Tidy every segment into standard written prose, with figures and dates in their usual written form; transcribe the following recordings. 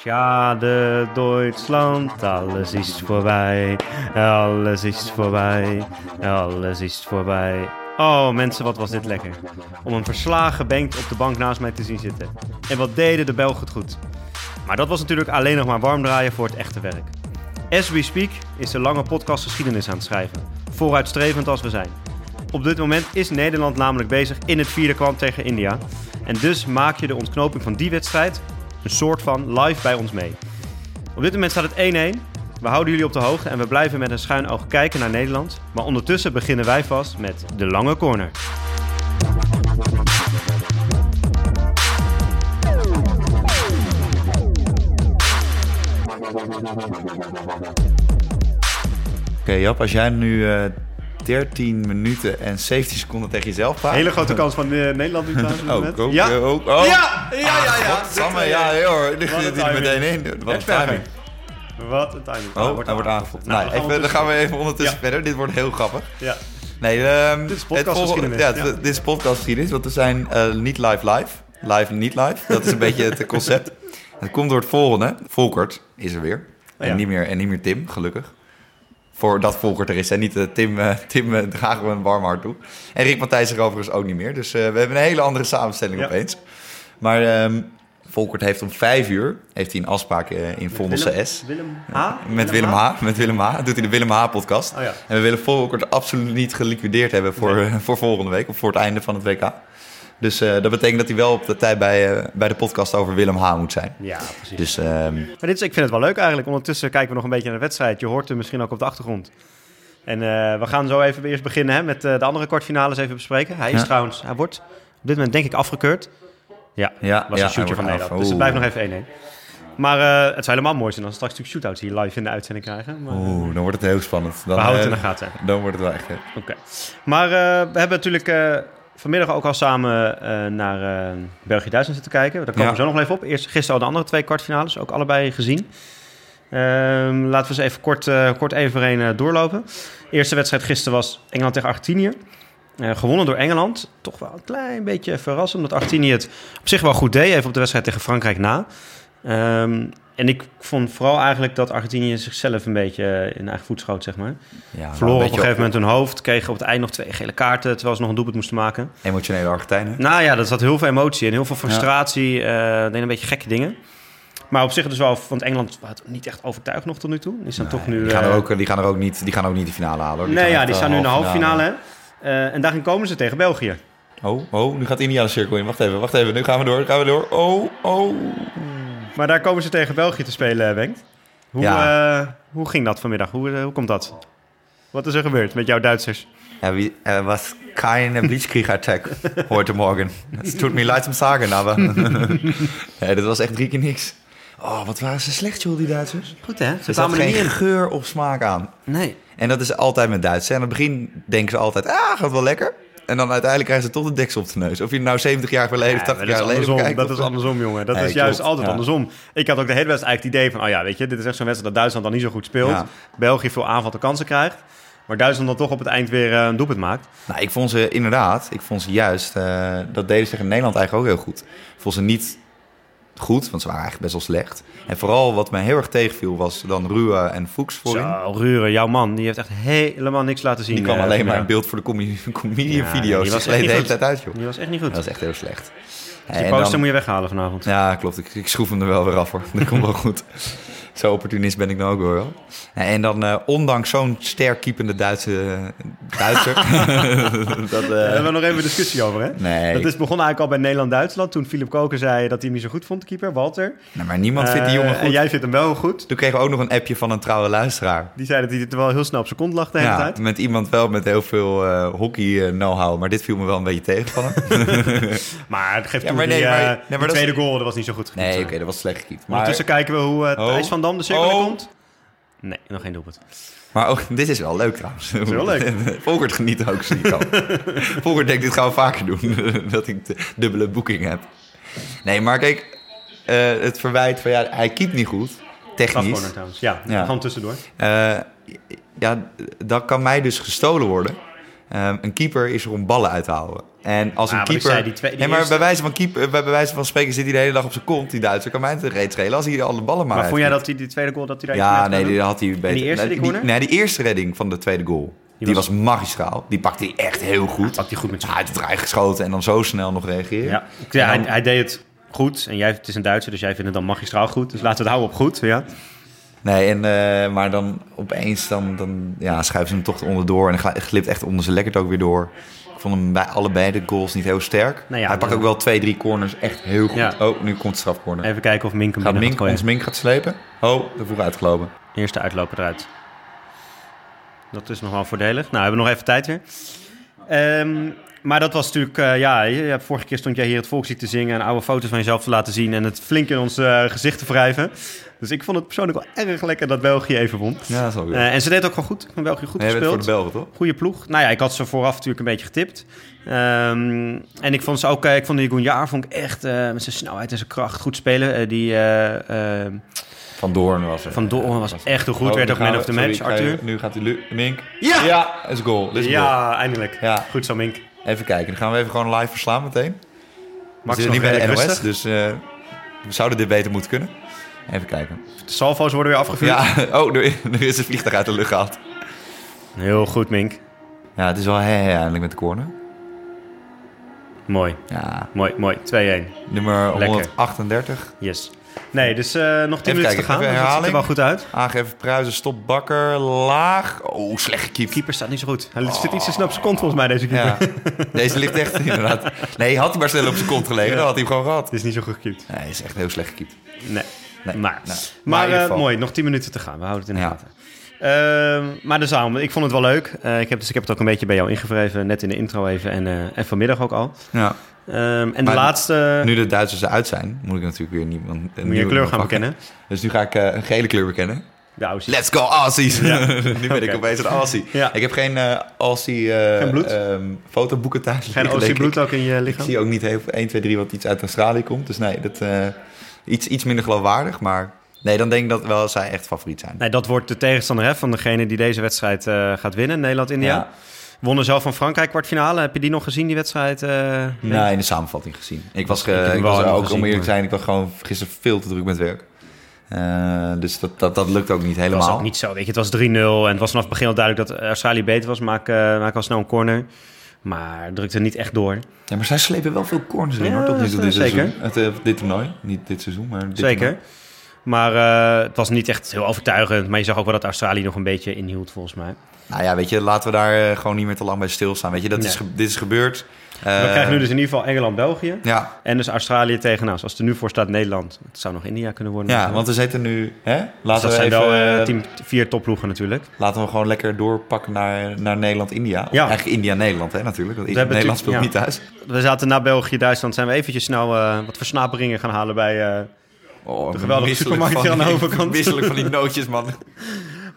Schade, Duitsland, alles is voorbij, alles is voorbij, alles is voorbij. Oh mensen, wat was dit lekker. Om een verslagen Bengt op de bank naast mij te zien zitten. En wat deden de Belgen het goed. Maar dat was natuurlijk alleen nog maar warm draaien voor het echte werk. As We Speak is de lange podcast geschiedenis aan het schrijven. Vooruitstrevend als we zijn. Op dit moment is Nederland namelijk bezig in het vierde kwart tegen India. En dus maak je de ontknoping van die wedstrijd een soort van live bij ons mee. Op dit moment staat het 1-1. We houden jullie op de hoogte en we blijven met een schuin oog kijken naar Nederland. Maar ondertussen beginnen wij vast met de lange corner. Oké, Jap, als jij nu 13 minuten en 17 seconden tegen jezelf praat. Hele grote kans van Nederland nu trouwens. Oh. Ja. Godsamme, ja hoor. Dit is er meteen in. Wat een timing. Wat een timing. Oh, hij wordt aangevuld. Nou, dan gaan we even ondertussen verder. Dit wordt heel grappig. Ja. Nee, dit is podcastgeschiedenis. Ja, dit is podcastgeschiedenis, want we zijn niet live. Live niet live. Dat is een beetje het concept. Het komt door het volgende. Volkert is er weer. En niet meer Tim, gelukkig. Voordat Volkert er is. En niet Tim dragen we een warm hart toe. En Rick Matthijs er overigens ook niet meer. Dus we hebben een hele andere samenstelling opeens. Maar Volkert heeft om 5:00 een afspraak in Vondelsen S. Met Willem H. Doet hij de Willem H-podcast. Oh, ja. En we willen Volkert absoluut niet geliquideerd hebben voor volgende week. Of voor het einde van het WK. Dus dat betekent dat hij wel op de tijd bij de podcast over Willem H moet zijn. Ja, precies. Dus, maar ik vind het wel leuk eigenlijk. Ondertussen kijken we nog een beetje naar de wedstrijd. Je hoort hem misschien ook op de achtergrond. En we gaan zo even eerst beginnen met de andere kwartfinales even bespreken. Hij is trouwens, hij wordt op dit moment denk ik afgekeurd. Ja, was een shooter van Nederland. Dus het blijft nog even 1-1. Maar het zou helemaal mooi zijn als we straks natuurlijk shootouts hier live in de uitzending krijgen. Maar, dan wordt het heel spannend. Dan, we houden het in de gaten. Dan wordt het wel echt. Oké. Maar we hebben natuurlijk... vanmiddag ook al samen naar België-Duitsland zitten kijken. Daar komen we zo nog even op. Eerst gisteren al de andere 2 kwartfinales, ook allebei gezien. Laten we eens even kort even voor een doorlopen. De eerste wedstrijd gisteren was Engeland tegen Argentinië. Gewonnen door Engeland. Toch wel een klein beetje verrassend, omdat Argentinië het op zich wel goed deed. Even op de wedstrijd tegen Frankrijk na. En ik vond vooral eigenlijk dat Argentinië zichzelf een beetje in eigen voet schoot, zeg maar. Ja, verloren op een gegeven moment hun hoofd. Kregen op het eind nog 2 gele kaarten, terwijl ze nog een doelpunt moesten maken. Emotionele Argentijnen. Nou ja, dat zat heel veel emotie en heel veel frustratie. Deed een beetje gekke dingen. Maar op zich dus wel, want Engeland had niet echt overtuigd nog tot nu toe. Die staan toch nu... Die gaan ook niet de finale halen. Hoor. Die staan nu in de halffinale. En daarin komen ze tegen België. Oh, nu gaat India de cirkel in. Wacht even. Nu gaan we door. Oh. Maar daar komen ze tegen België te spelen, Bengt. Hoe ging dat vanmiddag? Hoe komt dat? Wat is er gebeurd met jouw Duitsers? Er was geen Blitzkrieg-attack heute Morgen. Het tut mir leid om te zeggen, maar... Nee, dat was echt 3 keer niks. Oh, wat waren ze slecht, joh, die Duitsers. Goed, hè? Ze kwamen er niet in geur of smaak aan. Nee. En dat is altijd met Duitsers. Aan het begin denken ze altijd, gaat wel lekker. En dan uiteindelijk krijgen ze toch de deksel op de neus. Of je nou 70 jaar geleden of 80 jaar geleden kijkt. Dat is andersom, jongen. Dat is juist altijd andersom. Ik had ook de hele wedstrijd eigenlijk het idee van... weet je, dit is echt zo'n wedstrijd dat Duitsland dan niet zo goed speelt. Ja. België veel aanval de kansen krijgt. Maar Duitsland dan toch op het eind weer een doelpunt maakt. Nou, ik vond ze juist... dat deden ze tegen Nederland eigenlijk ook heel goed. Ik vond ze niet goed, want ze waren eigenlijk best wel slecht. En vooral wat mij heel erg tegenviel was dan Ruwe en Fuchs voorin. Zo, Ruwe, jouw man, die heeft echt helemaal niks laten zien. Die kwam alleen maar in beeld voor de comedie-video's. Die was echt de hele tijd uit, joh. Die was echt niet goed. Dat was echt heel slecht. Dus die poster moet je weghalen vanavond. Ja, klopt. Ik schroef hem er wel weer af, hoor. Dat komt wel goed. Zo opportunist ben ik dan ook wel. En dan ondanks zo'n sterk keepende Duitser. Daar hebben we nog even een discussie over, hè? Nee. Dat is begonnen eigenlijk al bij Nederland-Duitsland. Toen Philip Koker zei dat hij hem niet zo goed vond, de keeper, Walter. Nou, maar niemand vindt die jongen goed. En jij vindt hem wel goed. Toen kregen we ook nog een appje van een trouwe luisteraar. Die zei dat hij het wel heel snel op zijn kont lag de hele tijd. Met iemand wel met heel veel hockey-know-how. Maar dit viel me wel een beetje tegen van hem. Maar het geeft de tweede goal, dat was niet zo goed gekiept. Nee, oké, dat was slecht gekiept. Maar ondertussen kijken we hoe... Thijs van Dam de cirkel komt? Nee, nog geen doelpunt. Maar ook, dit is wel leuk trouwens. Is wel leuk. Volkert geniet ook. Volkert denkt, dit gaan we vaker doen. Dat ik de dubbele boeking heb. Nee, maar kijk. Het verwijt van, hij keept niet goed. Technisch. Ja, gewoon tussendoor. Dat kan mij dus gestolen worden. Een keeper is er om ballen uit te houden. En als een keeper... Bij wijze van spreken zit hij de hele dag op zijn kont. Die Duitser kan mij het reeds schelen als hij alle ballen maar uitkomt. Vond jij dat hij die tweede goal... Dat hij die had hij beter. En die eerste die eerste redding van de tweede goal... Die was magistraal. Die pakte hij echt heel goed. Ja, pakte hij goed met zijn... Hij had het eruit geschoten en dan zo snel nog reageren. Ja. Hij deed het goed. En jij, het is een Duitser, dus jij vindt het dan magistraal goed. Dus laten we het houden op goed. Ja. Nee, maar dan opeens dan schuiven ze hem toch onderdoor. En glipt echt onder zijn lekkert ook weer door. Ik vond hem bij allebei de goals niet heel sterk. Nou ja, hij pakt ook wel 2-3 corners echt heel goed. Ja. Oh, nu komt de strafcorner. Even kijken of Mink hem gaat slepen. Oh, de vroeg uitgelopen. Eerste uitloper eruit. Dat is nogal voordelig. Nou, we hebben nog even tijd weer. Maar dat was natuurlijk... vorige keer stond jij hier het volkslied te zingen... en oude foto's van jezelf te laten zien... en het flink in ons gezicht te wrijven. Dus ik vond het persoonlijk wel erg lekker dat België even won. Ja, dat is ook en ze deed ook gewoon goed. Van België goed gespeeld. Voor de Belgen, toch? Goede ploeg. Nou ja, ik had ze vooraf natuurlijk een beetje getipt. En ik vond ze ook... ik vond die Goen-jaar echt... met zijn snelheid en zijn kracht goed spelen. Van Doorn was er. Van Doorn was echt heel goed. Werd ook man of the match, Arthur. Nu gaat hij Mink. Ja! Ja, dat is goal. Eindelijk. Ja. Goed zo, Mink. Even kijken. Dan gaan we even gewoon live verslaan meteen. Max is niet bij de NOS, rustig. Dus we zouden dit beter moeten kunnen. Even kijken. De salvo's worden weer afgevuurd. Ja, er is een vliegtuig uit de lucht gehaald. Heel goed, Mink. Ja, het is wel eindelijk met de corner. Mooi. Ja. Mooi. 2-1. Nummer 138. Lekker. Yes. Nee, dus nog 10 minuten te gaan. Dus dat ziet er wel goed uit. Aangeven Pruijzer, stop Bakker, laag. Oh, slecht keeper. Keeper staat niet zo goed. Hij zit iets te snel op zijn kont volgens mij, deze keeper. Ja. Deze ligt echt inderdaad. Nee, had hij maar snel op zijn kont gelegen. Dan had hij hem gewoon gehad. Het is niet zo goed gekiept. Nee, hij is echt heel slecht gekiept. Nee. Maar mooi, nog 10 minuten te gaan. We houden het in de gaten. Maar de zaal, ik vond het wel leuk. Ik heb het ook een beetje bij jou ingevreven. Net in de intro even en vanmiddag ook al. Ja. En maar de laatste... Nu de Duitsers eruit zijn, moet ik natuurlijk weer niemand... Moet je een kleur gaan bekennen. Dus nu ga ik een gele kleur bekennen. De Aussies. Let's go, Aussies! Ja. Nu ben ik opeens een Aussie. Ja. Ik heb geen Aussie fotoboeken thuis. Geen Aussie bloed ook in je lichaam? Ik zie ook niet 1, 2, 3 wat iets uit Australië komt. Dus nee, dat iets minder geloofwaardig, maar... Nee, dan denk ik dat wel zij echt favoriet zijn. Nee, dat wordt de tegenstander van degene die deze wedstrijd gaat winnen, Nederland-India. Ja. Wonnen zelf van Frankrijk kwartfinale. Heb je die nog gezien, die wedstrijd? Nee, in de samenvatting gezien. Ik was, om eerlijk te zijn, ik was gewoon gisteren veel te druk met werk. Dus dat lukt ook niet helemaal. Het was ook niet zo, weet je. Het was 3-0 en het was vanaf het begin al duidelijk dat Australië beter was. Maak al snel een corner. Maar drukte niet echt door. Ja, maar zij slepen wel veel corners in, hoor. Tot nu toe dit seizoen. Dit toernooi, niet dit seizoen, maar dit zeker. Toernooi. Maar het was niet echt heel overtuigend. Maar je zag ook wel dat Australië nog een beetje inhield, volgens mij. Nou ja, weet je, laten we daar gewoon niet meer te lang bij stilstaan. Weet je, dit is gebeurd. We krijgen nu dus in ieder geval Engeland-België. Ja. En dus Australië tegen ons. Als het er nu voor staat Nederland, het zou nog India kunnen worden. Ja, want we zitten nu... Hè? Laten dus dat we zijn even, wel 4 topploegen natuurlijk. Laten we gewoon lekker doorpakken naar Nederland-India. Ja. Eigenlijk India-Nederland, hè, natuurlijk. Want Nederland speelt niet thuis. We zaten na België-Duitsland. Zijn we eventjes snel wat versnaperingen gaan halen bij... de geweldige supermarkt aan de overkant. Wisselijk van die nootjes, man.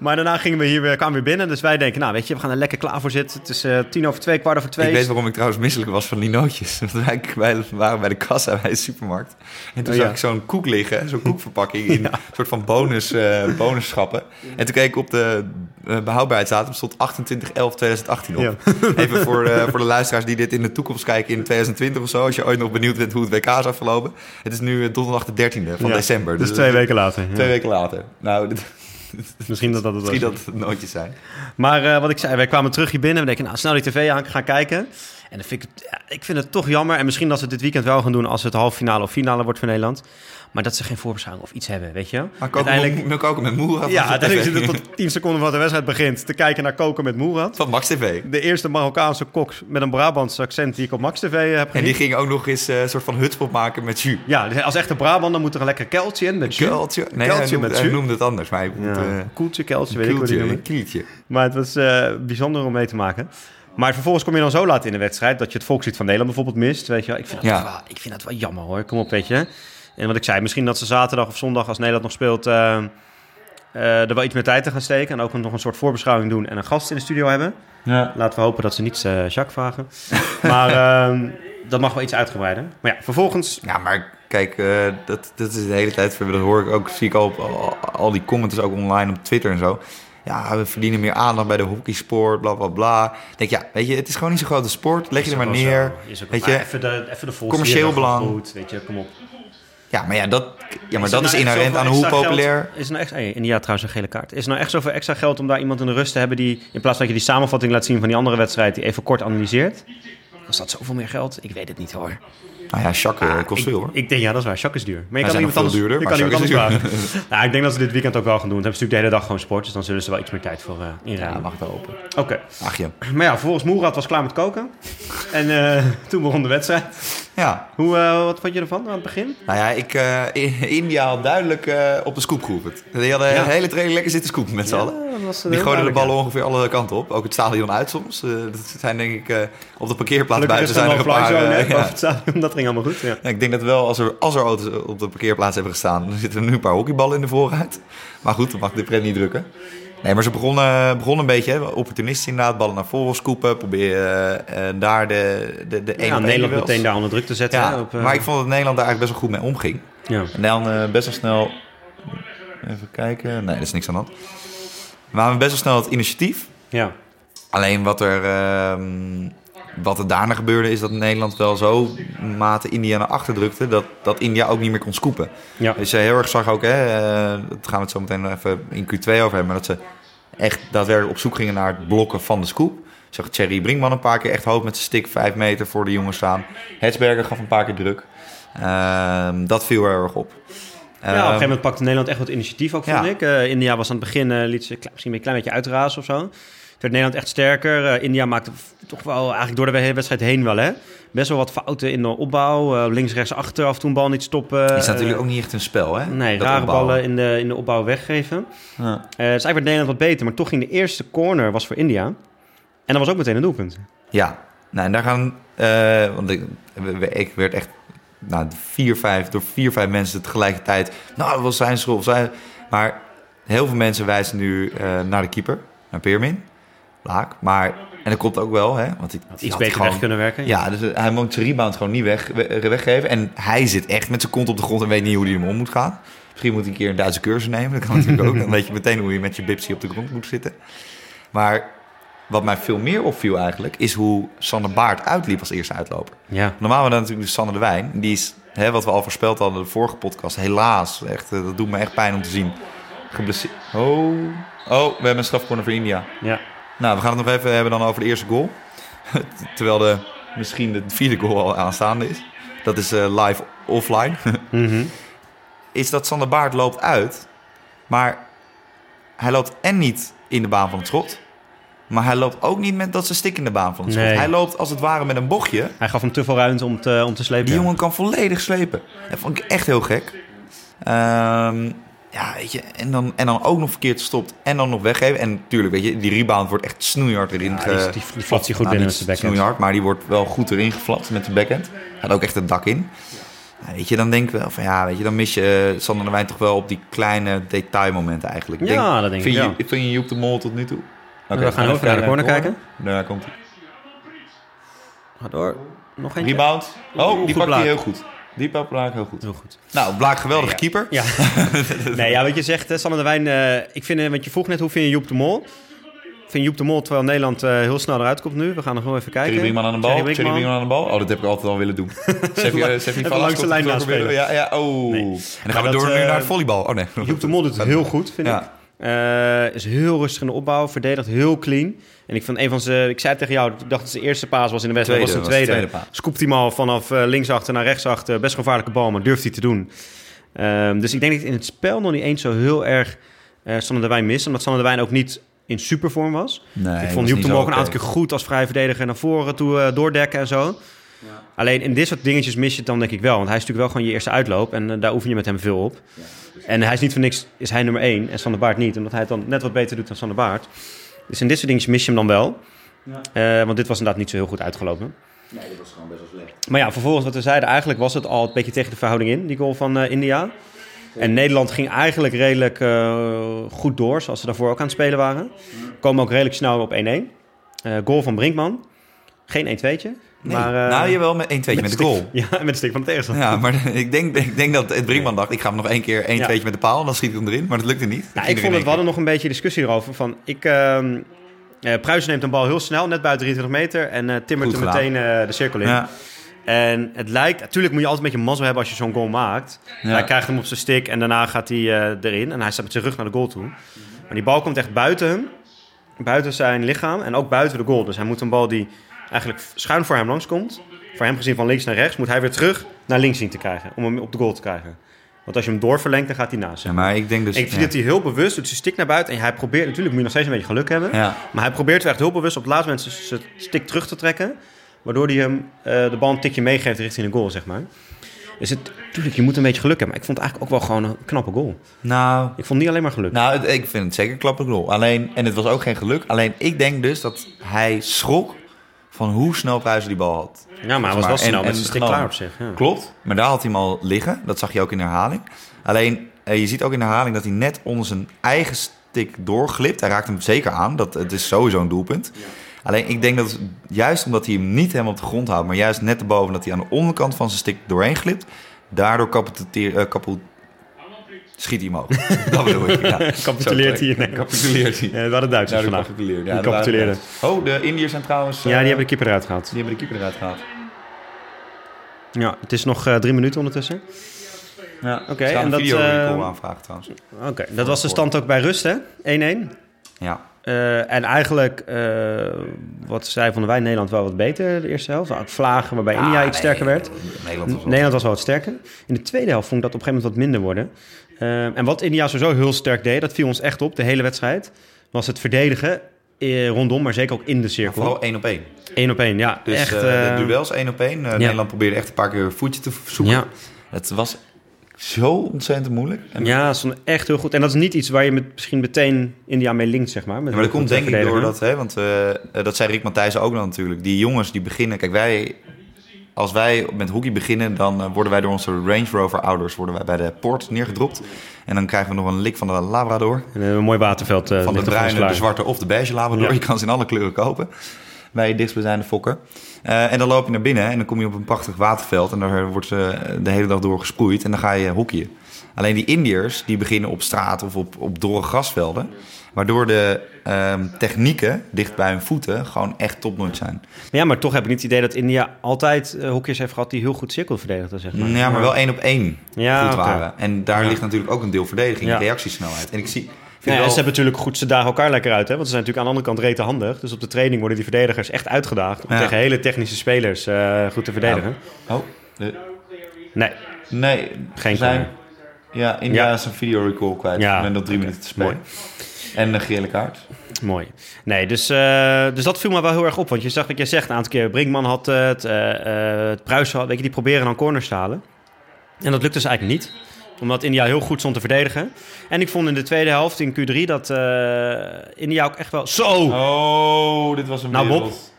Maar daarna kwamen we weer binnen. Dus wij denken, nou weet je, we gaan er lekker klaar voor zitten. Het is 1:10, 1:15. Ik weet waarom ik trouwens misselijk was van die nootjes. Want wij waren bij de kassa bij de supermarkt. En toen zag ik zo'n koek liggen, zo'n koekverpakking in een soort van bonusschappen. En toen keek ik op de behoudbaarheidsdatum, stond 28/11/2018 op. Ja. Even voor de luisteraars die dit in de toekomst kijken in 2020 of zo. Als je ooit nog benieuwd bent hoe het WK is afgelopen. Het is nu donderdag de 13e van december. Dus 2 weken later. 2 weken later. Nou... Misschien dat het nootjes zijn. Maar wat ik zei, wij kwamen terug hier binnen. We denken, nou, snel die tv aan gaan kijken. En dan ik vind het toch jammer. En misschien dat ze het dit weekend wel gaan doen... als het halve finale of finale wordt voor Nederland. Maar dat ze geen voorbeschouwing of iets hebben, weet je. Maar Koken met Moerad. Ja, uiteindelijk zit het tot 10 seconden van de wedstrijd begint... te kijken naar Koken met Moerad. Van Max TV. De eerste Marokkaanse kok met een Brabants accent die ik op Max TV heb gezien. En die ging ook nog eens een soort van hutspot maken met jus. Ja, dus als echte Brabant dan moet er een lekker keltje in met jus. Keltje? Nee, hij noemde het anders. Maar koeltje, keltje, weet ik hoe die noemen. Kieltje. Maar het was bijzonder om mee te maken. Maar vervolgens kom je dan zo laat in de wedstrijd... dat je het volkslied van Nederland bijvoorbeeld mist. Weet je wel. Ik vind dat wel jammer, hoor. Kom op, weet je. En wat ik zei, misschien dat ze zaterdag of zondag... als Nederland nog speelt... er wel iets meer tijd te gaan steken. En ook nog een soort voorbeschouwing doen... en een gast in de studio hebben. Ja. Laten we hopen dat ze niet Jacques vragen. Maar dat mag wel iets uitgebreider. Maar ja, vervolgens... Ja, maar kijk, dat is de hele tijd... dat hoor ik ook, zie ik al die comments ook online op Twitter en zo... ja, we verdienen meer aandacht bij de hockeysport, bla bla bla. Ik denk, ja, weet je, het is gewoon niet zo'n grote sport. Leg je er maar neer. Weet je, even de commercieel belang. Goed, weet je, kom op. Ja, maar ja, dat is inherent aan hoe populair... Geld, is nou echt, India trouwens een gele kaart. Is nou echt zoveel extra geld om daar iemand in de rust te hebben die... in plaats dat je die samenvatting laat zien van die andere wedstrijd... die even kort analyseert? Was dat zoveel meer geld? Ik weet het niet hoor. Nou ja, Jacques kost veel hoor. Ik denk, ja, dat is waar. Jacques is duur. Maar je kan iemand anders duurder. Nou, ik denk dat ze dit weekend ook wel gaan doen. Dan hebben ze natuurlijk de hele dag gewoon sport. Dus dan zullen ze wel iets meer tijd voor inrijden. Ja, mag wel open. Oké. Ach ja. Maar ja, volgens Moerad was klaar met koken. En toen begon de wedstrijd. Ja. Wat vond je ervan aan het begin? Nou ja, India had duidelijk op de scoop geroepen. Die hadden de hele training lekker zitten scoop met z'n allen. Die gooiden de ballen ongeveer alle kanten op. Ook het stadion uit soms. Dat zijn denk ik op de parkeerplaats buiten zijn er een paar... Dat ging allemaal goed. Ja. Ja, ik denk dat wel, als er auto's op de parkeerplaats hebben gestaan... dan zitten er nu een paar hockeyballen in de voorruit. Maar goed, dat mag de pret niet drukken. Nee, maar ze begonnen een beetje, hè, opportunistisch inderdaad. Ballen naar voren scoopen, proberen daar de ene... Ja, Nederland meteen daar onder druk te zetten. Ja, maar ik vond dat Nederland daar eigenlijk best wel goed mee omging. Ja. En Nederland best wel snel... Even kijken... Nee, dat is niks aan de hand. We hadden best wel snel het initiatief. Ja. Alleen wat er daarna gebeurde is dat Nederland wel zo mate India naar achter drukte... dat India ook niet meer kon scoopen. Ja. Dus je heel erg zag ook, dat gaan we het zo meteen even in Q2 over hebben... maar dat ze echt daadwerkelijk op zoek gingen naar het blokken van de scoop. Ik zag Thierry Brinkman een paar keer echt hoog met zijn stick 5 meter voor de jongens staan. Hertzberger gaf een paar keer druk. Dat viel heel erg op. Ja, op een gegeven moment pakte Nederland echt wat initiatief ook, vond ik. India was aan het begin, liet ze misschien een klein beetje uitrazen of zo... werd Nederland echt sterker. India maakte toch wel eigenlijk door de hele wedstrijd heen wel, hè? Best wel wat fouten in de opbouw. Links, rechts, achter, af en toe een bal niet stoppen. Het is natuurlijk ook niet echt een spel, hè? Nee, dat rare opbouwen. Ballen in de opbouw weggeven. Ja. Dus eigenlijk werd Nederland wat beter. Maar toch ging de eerste corner was voor India. En dat was ook meteen een doelpunt. Ja, nou, en daar gaan... want ik werd echt door 4-5 mensen tegelijkertijd... Nou, was zijn schuld. Maar heel veel mensen wijzen nu naar de keeper. Naar Pirmin Blaak, maar... En dat komt ook wel, hè? Want hij had iets beter gewoon, weg kunnen werken. Ja, dus hij moet zijn rebound gewoon niet weggeven. En hij zit echt met zijn kont op de grond en weet niet hoe hij hem om moet gaan. Misschien moet hij een keer een Duitse cursus nemen. Dat kan natuurlijk ook. Dan weet je meteen hoe je met je bipsie op de grond moet zitten. Maar wat mij veel meer opviel eigenlijk... is hoe Sander Baart uitliep als eerste uitloper. Ja. Normaal was dat natuurlijk Sanne de Wijn. Die is, wat we al voorspeld hadden de vorige podcast... helaas, echt, dat doet me echt pijn om te zien. Geblesseerd. Oh, we hebben een strafcorner voor India. Ja. Nou, we gaan het nog even hebben dan over de eerste goal. Terwijl misschien de 4e goal al aanstaande is. Dat is live offline. Mm-hmm. Is dat Sander Baart loopt uit. Maar hij loopt en niet in de baan van het schot. Maar hij loopt ook niet met dat ze stick in de baan van het schot. Nee. Hij loopt als het ware met een bochtje. Hij gaf hem te veel ruimte om te slepen. Die jongen kan volledig slepen. Dat vond ik echt heel gek. Ja, weet je, en dan ook nog verkeerd gestopt en dan nog weggeven. En natuurlijk, weet je, die rebound wordt echt snoeihard erin geflapt. Die flapt hij goed binnen met zijn backhand. Snoeihard, maar die wordt wel goed erin geflapt met zijn backhand. Gaat ook echt het dak in. Ja, weet je, dan denk ik wel van ja, weet je, dan mis je Sander de Wijn toch wel op die kleine detailmomenten eigenlijk. Ja, dat denk ik wel. Vind je Joep de Mol tot nu toe? Okay, we gaan even naar de corner kijken. Daar komt hij. Ga door. Nog één rebound. Oh, die pakt hij heel goed. Diepa Blaak, heel goed. Heel goed. Nou, Blaak, geweldige keeper. Ja. Nee, ja, wat je zegt, Sanne de Wijn... ik vind, want je vroeg net, hoe vind je Joep de Mol? Ik vind Joep de Mol, terwijl Nederland heel snel eruit komt nu. We gaan nog wel even kijken. Thierry Brinkman aan de bal. Oh, dat heb ik altijd al willen doen. Even langs de lijn naspelen. Ja, oh. Nee. En dan gaan we door nu naar het volleybal. Oh, nee. Joep de Mol doet het heel goed, vind ik. Is heel rustig in de opbouw, verdedigt heel clean. En ik vond een van zijn... Ik zei tegen jou, ik dacht dat zijn eerste paas was in de wedstrijd. Dat was zijn tweede. Scoopt hij hem al vanaf linksachter naar rechtsachter. Best gevaarlijke bal, maar durft hij te doen. Dus ik denk dat in het spel nog niet eens zo heel erg Sanne de Wijn mist. Omdat Sanne de Wijn ook niet in supervorm was. Nee, ik vond Joep de Mol ook een aantal keer goed als vrij verdediger naar voren toe doordekken en zo. Ja. Alleen in dit soort dingetjes mis je het dan denk ik wel. Want hij is natuurlijk wel gewoon je eerste uitloop. En daar oefen je met hem veel op. Ja. En hij is niet voor niks, is hij nummer 1 en Sander Baart niet. Omdat hij het dan net wat beter doet dan Sander Baart. Dus in dit soort dingetjes mis je hem dan wel. Ja. Want dit was inderdaad niet zo heel goed uitgelopen. Nee, dit was gewoon best wel slecht. Maar ja, vervolgens wat we zeiden, eigenlijk was het al een beetje tegen de verhouding in, die goal van India. Cool. En Nederland ging eigenlijk redelijk goed door, zoals ze daarvoor ook aan het spelen waren. Komen ook redelijk snel op 1-1. Goal van Brinkman. Geen 1-2'tje. Nee, nou jawel, met 1-2 met de goal. Ja, met een stuk van het tegenstander. Ja, maar ik denk dat het Brinkman dacht, ik ga hem nog één keer 1-2 met de paal en dan schiet ik hem erin. Maar dat lukte niet. Nou, ik vond het, we hadden nog een beetje discussie erover. Van, Pruijzer neemt een bal heel snel, net buiten 23 meter. En timmert er meteen de cirkel in. Ja. En het lijkt... Natuurlijk moet je altijd een beetje mazzel hebben als je zo'n goal maakt. Ja. Hij krijgt hem op zijn stick en daarna gaat hij erin. En hij staat met zijn rug naar de goal toe. Maar die bal komt echt buiten hem. Buiten zijn lichaam en ook buiten de goal. Dus hij moet een bal die eigenlijk schuin voor hem langskomt. Voor hem gezien van links naar rechts. Moet hij weer terug naar links zien te krijgen. Om hem op de goal te krijgen. Want als je hem doorverlengt, dan gaat hij naast. Ja, maar ik denk dus... En ik vind dat hij heel bewust doet zijn stick naar buiten. En hij probeert... Natuurlijk moet je nog steeds een beetje geluk hebben. Ja. Maar hij probeert echt heel bewust op het laatste moment zijn stick terug te trekken. Waardoor hij hem de bal een tikje meegeeft richting de goal, zeg maar. Dus natuurlijk, je moet een beetje geluk hebben. Maar ik vond het eigenlijk ook wel gewoon een knappe goal. Nou... Ik vond het niet alleen maar geluk. Nou, ik vind het zeker een knappe goal. Alleen, en het was ook geen geluk. Alleen, ik denk dus dat hij schrok van hoe snel Pruijzer die bal had. Ja, maar hij was wel snel met zijn stick klaar op zich. Ja. Klopt, maar daar had hij hem al liggen. Dat zag je ook in de herhaling. Alleen, je ziet ook in de herhaling dat hij net onder zijn eigen stick doorglipt. Hij raakt hem zeker aan. Het is sowieso een doelpunt. Ja. Alleen, ik denk dat juist omdat hij hem niet helemaal op de grond houdt... maar juist net erboven dat hij aan de onderkant van zijn stick doorheen glipt... daardoor schiet hij hem ook. Dat bedoel ik, ja. Capituleert hij. Nee. Capituleert hij. Ja, dat waren de Duitsers vandaag. Ja, capituleerden. Oh, de Indiërs zijn trouwens... ja, die hebben de keeper eruit gehaald. Ja, het is nog 3 minuten ondertussen. Ja, oké. Okay, en dat... aanvragen trouwens. Oké, okay. Dat was de stand ook bij rust, hè? 1-1. Ja. En eigenlijk, wat zei Van der Weijn, Nederland wel wat beter de eerste helft. Vlagen waarbij India iets sterker werd. Nederland was wel wat sterker. In de tweede helft vond ik dat op een gegeven moment wat minder worden. En wat India sowieso heel sterk deed, dat viel ons echt op de hele wedstrijd, was het verdedigen rondom, maar zeker ook in de cirkel. Ja, vooral 1-op-1. 1-op-1, ja. Dus echt, de duels 1-op-1. Nederland probeerde echt een paar keer voetje te zoeken. Ja. Het was zo ontzettend moeilijk. En ja, dat is echt heel goed. En dat is niet iets waar je misschien meteen India mee linkt, zeg maar. Maar dat komt denk ik door dat, hè, want dat zei Rick Matthijs ook dan natuurlijk. Die jongens die beginnen... Kijk, als wij met hockey beginnen, dan worden wij door onze Range Rover-ouders bij de poort neergedropt. En dan krijgen we nog een lik van de Labrador. En een mooi waterveld. Van de bruine, de zwarte of de beige Labrador. Ja. Je kan ze in alle kleuren kopen. Bij je dichtstbijzijnde fokken. En dan loop je naar binnen en dan kom je op een prachtig waterveld. En daar wordt de hele dag door gesproeid en dan ga je hockeyen. Alleen die Indiërs, die beginnen op straat of op dorre grasvelden. Waardoor de technieken dicht bij hun voeten gewoon echt topnotch zijn. Ja, maar toch heb ik niet het idee dat India altijd hockeyers heeft gehad die heel goed cirkelverdedigden, zeg maar. Ja, maar wel 1-op-1 goed waren. En daar ligt natuurlijk ook een deel verdediging, reactiesnelheid. En ik zie... Ja, en ze hebben natuurlijk goed, ze dagen elkaar lekker uit, hè? Want ze zijn natuurlijk aan de andere kant rete handig. Dus op de training worden die verdedigers echt uitgedaagd om tegen hele technische spelers goed te verdedigen. Ja. Oh, nee, geen corner. Ja, India is een videorecall kwijt. Ja, met nog 3 minuten te spelen. Mooi. En een gele kaart. Mooi. Nee, dus dat viel me wel heel erg op. Want je zag wat jij zegt een aantal keer. Brinkman had het, Pruijzer had, weet je, die proberen dan corners te halen. En dat lukte dus eigenlijk niet. Omdat India heel goed stond te verdedigen. En ik vond in de tweede helft, in Q3, dat India ook echt wel... Zo! Oh, dit was een wereld.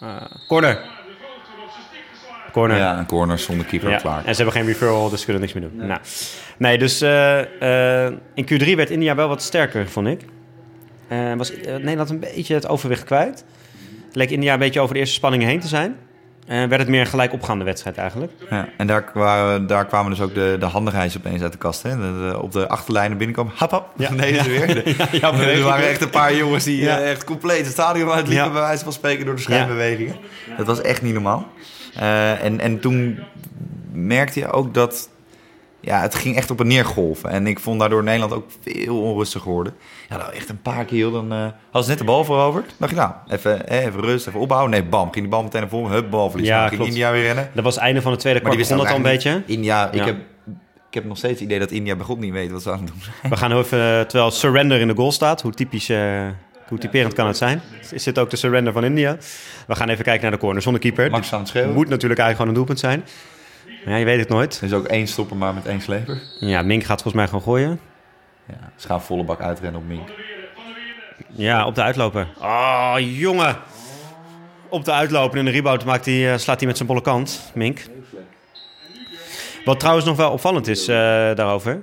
Nou, Bob. Corner. Ja, een corner zonder keeper, klaar. En ze hebben geen referral, dus ze kunnen niks meer doen. Nee, dus in Q3 werd India wel wat sterker, vond ik. Was Nederland een beetje het overwicht kwijt. Leek India een beetje over de eerste spanningen heen te zijn. Werd het meer gelijk opgaande wedstrijd eigenlijk. Ja, en daar kwamen dus ook de handigheid opeens uit de kast. Hè? Op de achterlijnen binnenkomen. Hap. Ja. Nee, dat is weer. Er waren echt een paar jongens die echt compleet het stadion uitliepen. Bij wijze van spreken door de schijnbewegingen. Ja. Dat was echt niet normaal. En toen merkte je ook dat... Ja, het ging echt op en neer golven. En ik vond daardoor Nederland ook veel onrustiger worden. Ja, nou echt een paar keer, dan hadden ze net de bal veroverd. Dan dacht je, nou, even rust, even opbouwen. Nee, bam, ging die bal meteen naar voren. Hup, balverlies. Ja, ging India weer rennen. Dat was het einde van de tweede kwart. Begon dat al een beetje? India, ik heb nog steeds het idee dat India bij God niet weet wat ze aan het doen zijn. We gaan even, terwijl surrender in de goal staat, hoe typerend kan het zijn? Is dit ook de surrender van India? We gaan even kijken naar de corner zonder keeper. Max aan het schreeuwen. Moet natuurlijk eigenlijk gewoon een doelpunt zijn. Ja, je weet het nooit. Er is ook 1 stopper, maar met 1 sleper. Ja, Mink gaat volgens mij gewoon gooien. Ja, ze gaan volle bak uitrennen op Mink. Ja, op de uitloper. Oh, jongen. Op de uitloper in de rebound slaat hij met zijn bolle kant, Mink. Wat trouwens nog wel opvallend is daarover.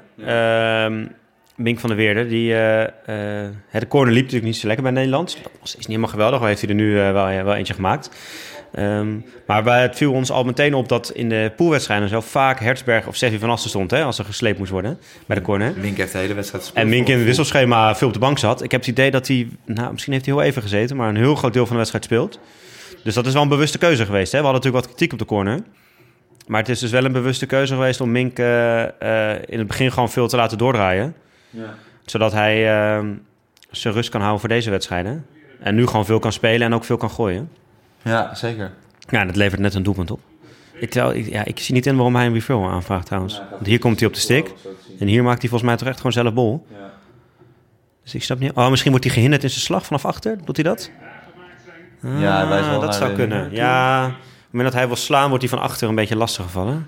Mink van der Weerde, die de corner liep natuurlijk niet zo lekker bij Nederland. Dat is niet helemaal geweldig, al heeft hij er nu wel eentje gemaakt. Maar het viel ons al meteen op dat in de poolwedstrijden zo vaak Hertzberger of Seffi van Assen stond, hè, als er gesleept moest worden bij de corner. Mink heeft de hele wedstrijd gespeeld. En Mink in het wisselschema veel op de bank zat. Ik heb het idee dat hij, misschien heeft hij heel even gezeten, maar een heel groot deel van de wedstrijd speelt. Dus dat is wel een bewuste keuze geweest. Hè? We hadden natuurlijk wat kritiek op de corner. Maar het is dus wel een bewuste keuze geweest om Mink in het begin gewoon veel te laten doordraaien. Ja. Zodat hij zijn rust kan houden voor deze wedstrijden. En nu gewoon veel kan spelen en ook veel kan gooien. Ja, zeker. Ja, dat levert net een doelpunt op. Ik zie niet in waarom hij een referral aanvraagt trouwens. Want hier komt hij op de stick. En hier maakt hij volgens mij toch echt gewoon zelf bol. Ja. Dus ik snap niet... Oh, misschien wordt hij gehinderd in zijn slag vanaf achter. Doet hij dat? Ja, hij wijst wel dat zou kunnen. Ja, op het moment dat hij wil slaan, wordt hij van achter een beetje lastig gevallen.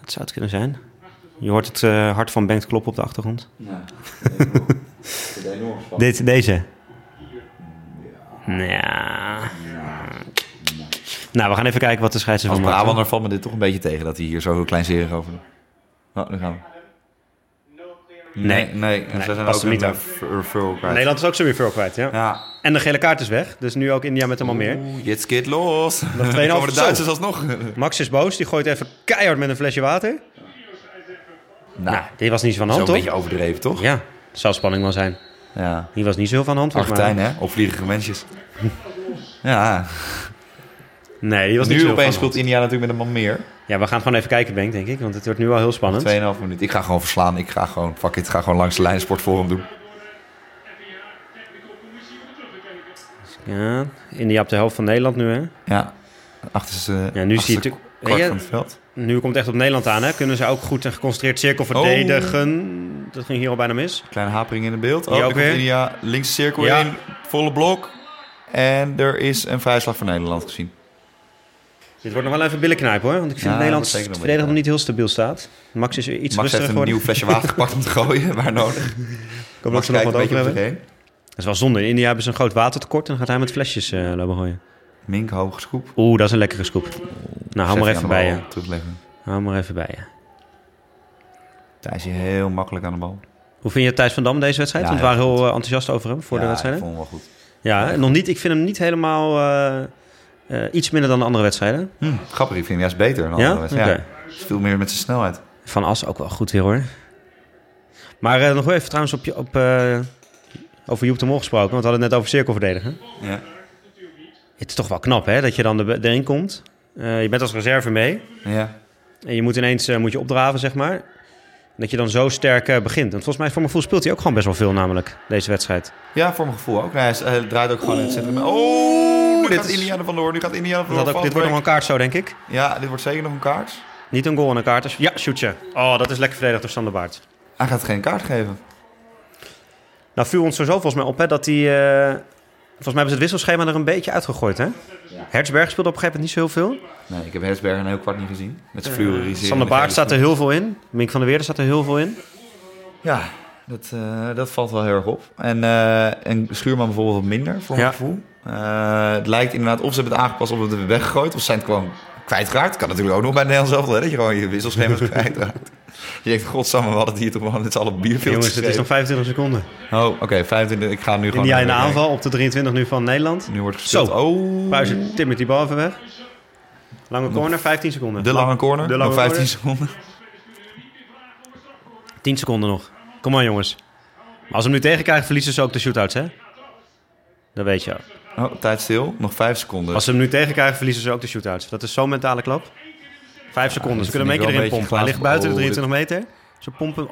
Dat zou het kunnen zijn. Je hoort het hart van Bengt kloppen op de achtergrond. Ja, enorm spannend. Deze? Ja. Nou, we gaan even kijken wat de scheidsrechter van maakt. Als Brabander valt me dit toch een beetje tegen, dat hij hier zo kleinzerig over... Nou, dan gaan we. Nee. En ze zijn ook niet een referral kwijt. Nederland is ook zijn referral kwijt, ja. En de gele kaart is weg. Dus nu ook India met een man meer. Jits kid los. Nog 2,5. Over de Duitsers alsnog. Max is boos. Die gooit even keihard met een flesje water. Nou, dit was niet zo van hand, toch? Een beetje overdreven, toch? Ja, het zou spanning wel zijn. Ja. Die was niet zo van hand. Argentijn, hè? Opvliegige mensjes. Ja. Nee, die was niet zo van hand. Nu opeens speelt India natuurlijk met een man meer. Ja, we gaan gewoon even kijken, Benk, denk ik. Want het wordt nu al heel spannend. 2,5 minuut. Ik ga gewoon verslaan. Ik ga gewoon, fuck it, langs de lijn sportforum doen. Ja, India op de helft van Nederland nu, hè? Ja. Nu zie je kwart van het veld. Nu komt het echt op Nederland aan, hè? Kunnen ze ook goed en geconcentreerd cirkel verdedigen? Dat ging hier al bijna mis. Kleine hapering in het beeld. Oh, ook weer. India links cirkel in, volle blok. En er is een vrijslag voor Nederland gezien. Dit wordt nog wel even billen knijpen, hoor. Want ik vind Nederland verdedigend nog niet heel stabiel staat. Max is iets rustiger geworden. Max heeft een nieuw flesje water gepakt om te gooien, waar nodig. Max kijkt nog een beetje op de heen. Dat is wel zonde. In India hebben ze een groot watertekort en dan gaat hij met flesjes lopen gooien. Mink, hoge scoop. Oeh, dat is een lekkere scoop. Nou, hou maar even bij je. Thijs is heel makkelijk aan de bal. Hoe vind je Thijs van Dam deze wedstrijd? Ja, want we waren heel enthousiast over hem voor de wedstrijd. Ja, ik vond hem wel goed. Ja, en nog niet. Ik vind hem niet helemaal... iets minder dan de andere wedstrijden. Grappig, ik vind hem juist beter dan de andere wedstrijden. Okay. Ja, veel meer met zijn snelheid. Van As ook wel goed weer, hoor. Maar nog even trouwens over Joep de Mol gesproken. Want we hadden het net over cirkelverdedigen. Ja. Het is toch wel knap, hè? Dat je dan erin komt. Je bent als reserve mee. Ja. En je moet ineens moet je opdraven, zeg maar. Dat je dan zo sterk begint. Want volgens mij, voor mijn gevoel, speelt hij ook gewoon best wel veel, namelijk, deze wedstrijd. Ja, voor mijn gevoel ook. Hij draait ook gewoon in het centrum. Nu gaat India er vandoor. Dit wordt nog een kaart zo, denk ik. Ja, dit wordt zeker nog een kaart. Niet een goal en een kaart. Dus... Ja, shootje. Oh, dat is lekker verdedigd door Sander Baart. Hij gaat geen kaart geven. Nou, viel ons sowieso volgens mij op, hè, dat hij... Volgens mij hebben ze het wisselschema er een beetje uitgegooid, hè? Ja. Hertzberger speelde op een gegeven moment niet zo heel veel. Nee, ik heb Hertzberger een heel kwart niet gezien. Met zijn fluoriserende... Sander Baart staat er heel veel in. Mink van der Weerde staat er heel veel in. Ja, dat valt wel heel erg op. En Schuurman bijvoorbeeld wat minder, voor mijn gevoel. Het lijkt inderdaad, of ze hebben het aangepast of het hebben weggegooid... of zijn het gewoon kwijtgeraakt. Het kan natuurlijk ook nog bij Nederland zelf, hè, dat je gewoon je wisselschema's kwijtraakt. Je denkt, godsamme, we hadden het hier toch wel met z'n allen bierveeltjes. Jongens, het is nog 25 seconden. Oh, oké, 25. Ik ga nu gewoon... India in de aanval op de 23 nu van Nederland. Nu wordt gespeeld. Pruijzer timmert die bal even weg. Lange corner, 15 seconden. De lange corner, nog 15 seconden. 10 seconden nog. Kom aan, jongens. Maar als we hem nu tegenkrijgen, verliezen ze ook de shootouts, hè? Dat weet je ook. Oh, tijd stil. Nog 5 seconden. Als ze hem nu tegenkrijgen, verliezen ze ook de shootouts. Dat is zo'n mentale klap. 5 seconden. Ze kunnen hem een keer erin pompen. Hij ligt buiten de 23 meter. Ze pompen...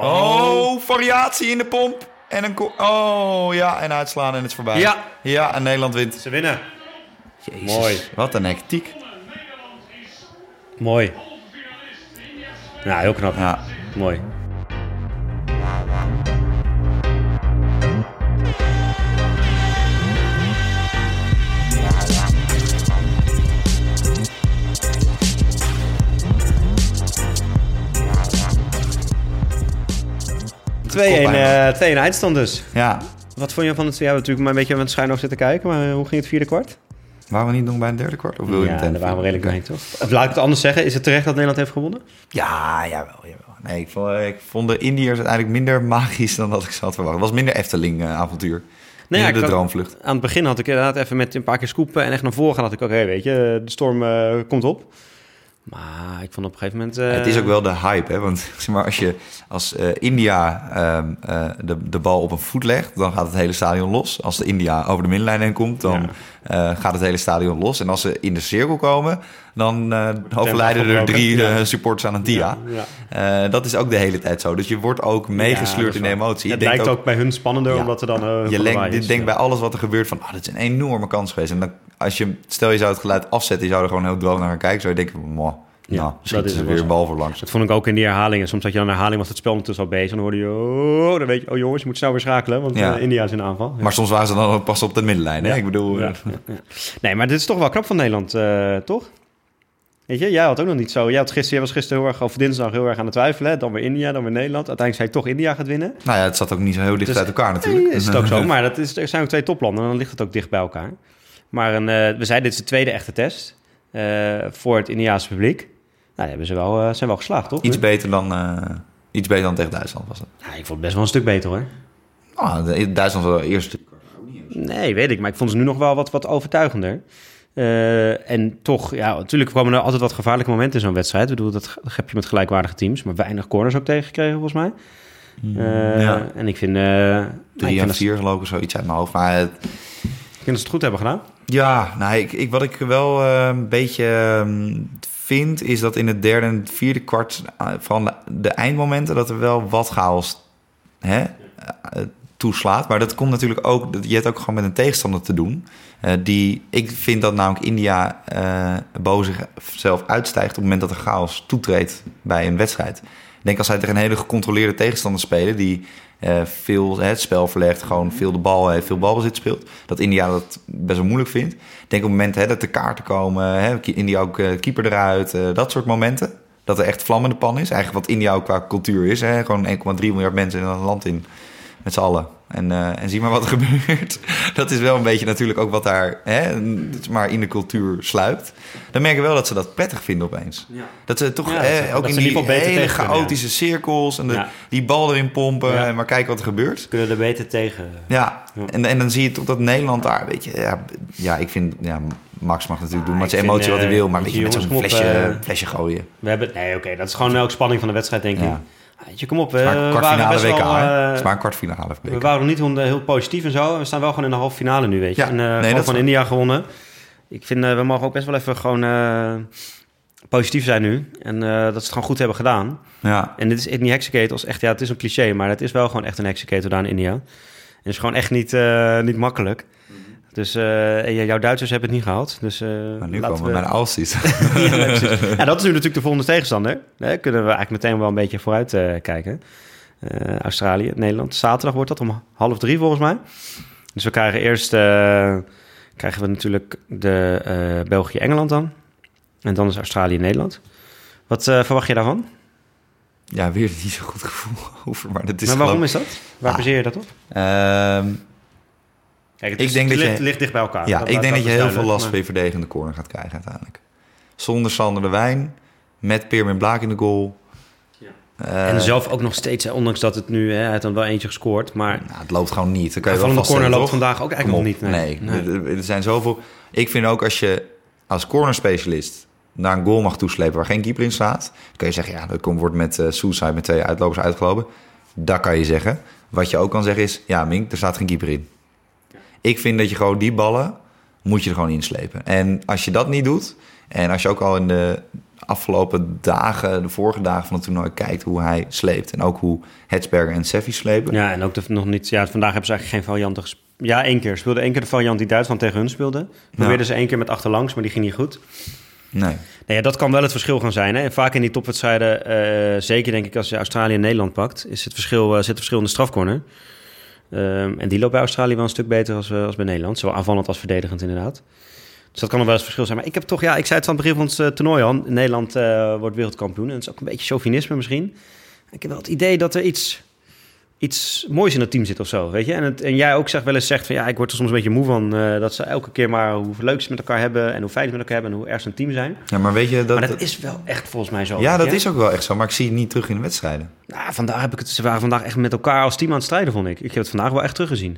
variatie in de pomp. En een... en uitslaan en het is voorbij. Ja, en Nederland wint. Ze winnen. Jezus. Mooi. Wat een hectiek. Mooi. Ja, heel knap. Ja. Mooi. Twee in eindstand dus. Ja. Wat vond je van het... Ja, we hebben natuurlijk maar een beetje met het schuin over zitten kijken. Maar hoe ging het vierde kwart? Waren we niet nog bij een derde kwart? Of wil je meteen? Daar waren we redelijk mee, toch? Laat ik het anders zeggen. Is het terecht dat Nederland heeft gewonnen? Ja, jawel. nee, ik vond de Indiërs uiteindelijk minder magisch dan dat ik ze had verwacht. Het was minder Efteling-avontuur. Nee, ja, de droomvlucht. Aan het begin had ik inderdaad even met een paar keer scoopen en echt naar voren gaan. Had ik ook, hey, weet je, de storm komt op. Maar ik vond op een gegeven moment... Het is ook wel de hype, hè? Want zeg maar, als je als India de bal op een voet legt, dan gaat het hele stadion los. Als de India over de middenlijn heen komt, dan gaat het hele stadion los. En als ze in de cirkel komen, dan overlijden er 3 supporters aan een TIA. Ja, ja. Dat is ook de hele tijd zo. Dus je wordt ook meegesleurd in de emotie. Het lijkt ook bij hun spannender, omdat ze dan... Je denkt bij alles wat er gebeurt van, dit is een enorme kans geweest. En dan, stel je zou het geluid afzetten, je zou er gewoon heel droog naar gaan kijken. Zou je denken, schieten ze weer een bal voor langs. Dat vond ik ook in die herhalingen. Soms had je dan een herhaling, was het spel ondertussen al bezig. En dan hoorde je, dan weet je, jongens, je moet snel weer schakelen. Want India is in aanval. Ja. Maar soms waren ze dan ook pas op de middenlijn. Hè? Ja. Ik bedoel... Ja. Ja. Nee, maar dit is toch wel knap van Nederland, toch? Weet je, jij had ook nog niet zo. Jij was gisteren heel erg, of dinsdag heel erg aan het twijfelen. Hè? Dan weer India, dan weer Nederland. Uiteindelijk zei ik toch India gaat winnen. Nou ja, het zat ook niet zo heel dicht uit elkaar natuurlijk. Nee, is het ook zo. Maar er zijn ook 2 toplanden en dan ligt het ook dicht bij elkaar. Maar we zeiden, dit is de tweede echte test voor het Indiaanse publiek. Nou, die hebben ze wel, zijn wel geslaagd, toch? Iets beter dan tegen Duitsland was het. Nou, ik vond het best wel een stuk beter, hoor. Nou, Duitsland was wel eerst. Nee, weet ik. Maar ik vond ze nu nog wel wat overtuigender. En toch, ja, natuurlijk kwamen er altijd wat gevaarlijke momenten in zo'n wedstrijd. Ik bedoel, dat heb je met gelijkwaardige teams. Maar weinig corners ook tegengekregen, volgens mij. En ik vind... 3 en 4 gelopen, zoiets uit mijn hoofd. Maar... Ik denk dat ze het goed hebben gedaan. Ja, nou, wat ik wel een beetje vind... is dat in het derde en vierde kwart van de eindmomenten... dat er wel wat chaos toeslaat. Maar dat komt natuurlijk ook... Je hebt ook gewoon met een tegenstander te doen. Ik vind dat namelijk India boven zichzelf uitstijgt... op het moment dat er chaos toetreedt bij een wedstrijd. Ik denk als zij tegen een hele gecontroleerde tegenstander spelen... die veel het spel verlegt, gewoon veel de bal heeft, veel balbezit speelt. Dat India dat best wel moeilijk vindt. Ik denk op het moment dat de kaarten komen, India ook keeper eruit, dat soort momenten. Dat er echt vlam in de pan is. Eigenlijk wat India ook qua cultuur is. Hè? Gewoon 1,3 miljard mensen in een land in, met z'n allen. En zie maar wat er gebeurt. Dat is wel een beetje natuurlijk ook wat daar maar in de cultuur sluipt. Dan merken we wel dat ze dat prettig vinden opeens. Ja. Dat ze toch ook in die hele chaotische cirkels... en die bal erin pompen en maar kijken wat er gebeurt. Kunnen er beter tegen. Ja, en dan zie je toch dat Nederland daar... Weet je, ik vind... Ja, Max mag natuurlijk doen met zijn emotie wat hij wil... maar weet je, met zo'n flesje gooien. Dat is gewoon ook spanning van de wedstrijd, denk ik. Ja. Kom op, het is maar een kwartfinale WK. We waren nog niet heel positief en zo. We staan wel gewoon in de halve finale nu, weet je. Ja, van India gewonnen. Ik vind, we mogen ook best wel even gewoon positief zijn nu. En dat ze het gewoon goed hebben gedaan. Ja. En dit is niet Hexacate als echt... Ja, het is een cliché, maar het is wel gewoon echt een Hexacate daar in India. En het is gewoon echt niet makkelijk. Dus jouw Duitsers hebben het niet gehaald. Dus, maar nu komen we naar de Aussies. Ja, dat is nu natuurlijk de volgende tegenstander. Daar kunnen we eigenlijk meteen wel een beetje vooruit kijken. Australië, Nederland. Zaterdag wordt dat om 14:30 volgens mij. Dus we krijgen eerst natuurlijk de België-Engeland dan. En dan is Australië-Nederland. Wat verwacht je daarvan? Ja, weer niet zo'n goed gevoel over. Maar waarom is dat? Waar baseer je dat op? Kijk, het ligt dicht bij elkaar. Ja, ik denk dat je heel veel last van je verdedigende corner gaat krijgen uiteindelijk. Zonder Sanne de Wijn, met Pirmin Blaak in de goal. Ja. En zelf ook nog steeds, ondanks dat het nu... Hij had dan wel eentje gescoord, maar... Nou, het loopt gewoon niet. Dan kan je wel vaststellen, corner loopt vandaag ook eigenlijk nog niet. Nee. Er zijn zoveel... Ik vind ook als je als cornerspecialist... naar een goal mag toeslepen waar geen keeper in staat... dan kun je zeggen, ja, dat wordt met suicide met 2 uitlopers uitgelopen. Dat kan je zeggen. Wat je ook kan zeggen is... Ja, Mink, er staat geen keeper in. Ik vind dat je gewoon die ballen moet je er gewoon inslepen. En als je dat niet doet... en als je ook al in de afgelopen dagen... de vorige dagen van het toernooi kijkt hoe hij sleept... en ook hoe Hertzberger en Seffi slepen. Ja, en ook nog niet... Ja, vandaag hebben ze eigenlijk geen varianten gespeeld. Ja, 1 keer. Speelde 1 keer de variant die Duitsland tegen hun speelde. Probeerden ze 1 keer met achterlangs, maar die ging niet goed. Nee. Nou ja, dat kan wel het verschil gaan zijn. Hè? Vaak in die topwedstrijden... zeker denk ik als je Australië en Nederland pakt... zit het verschil in de strafcorner... en die loopt bij Australië wel een stuk beter als bij Nederland. Zowel aanvallend als verdedigend inderdaad. Dus dat kan nog wel eens verschil zijn. Maar ik heb toch, ik zei het aan het begin van het toernooi al... Nederland wordt wereldkampioen. En dat is ook een beetje chauvinisme misschien. Ik heb wel het idee dat er iets... iets moois in het team zit of zo, weet je. En jij ook zegt, wel eens zegt van ja, ik word er soms een beetje moe van... dat ze elke keer maar hoe leuk ze met elkaar hebben... en hoe fijn ze met elkaar hebben en hoe erg ze een team zijn. Ja, maar weet je... Maar dat is wel echt volgens mij zo. Ja, dat is ook wel echt zo, maar ik zie het niet terug in de wedstrijden. Nou, ze waren vandaag echt met elkaar als team aan het strijden, vond ik. Ik heb het vandaag wel echt teruggezien.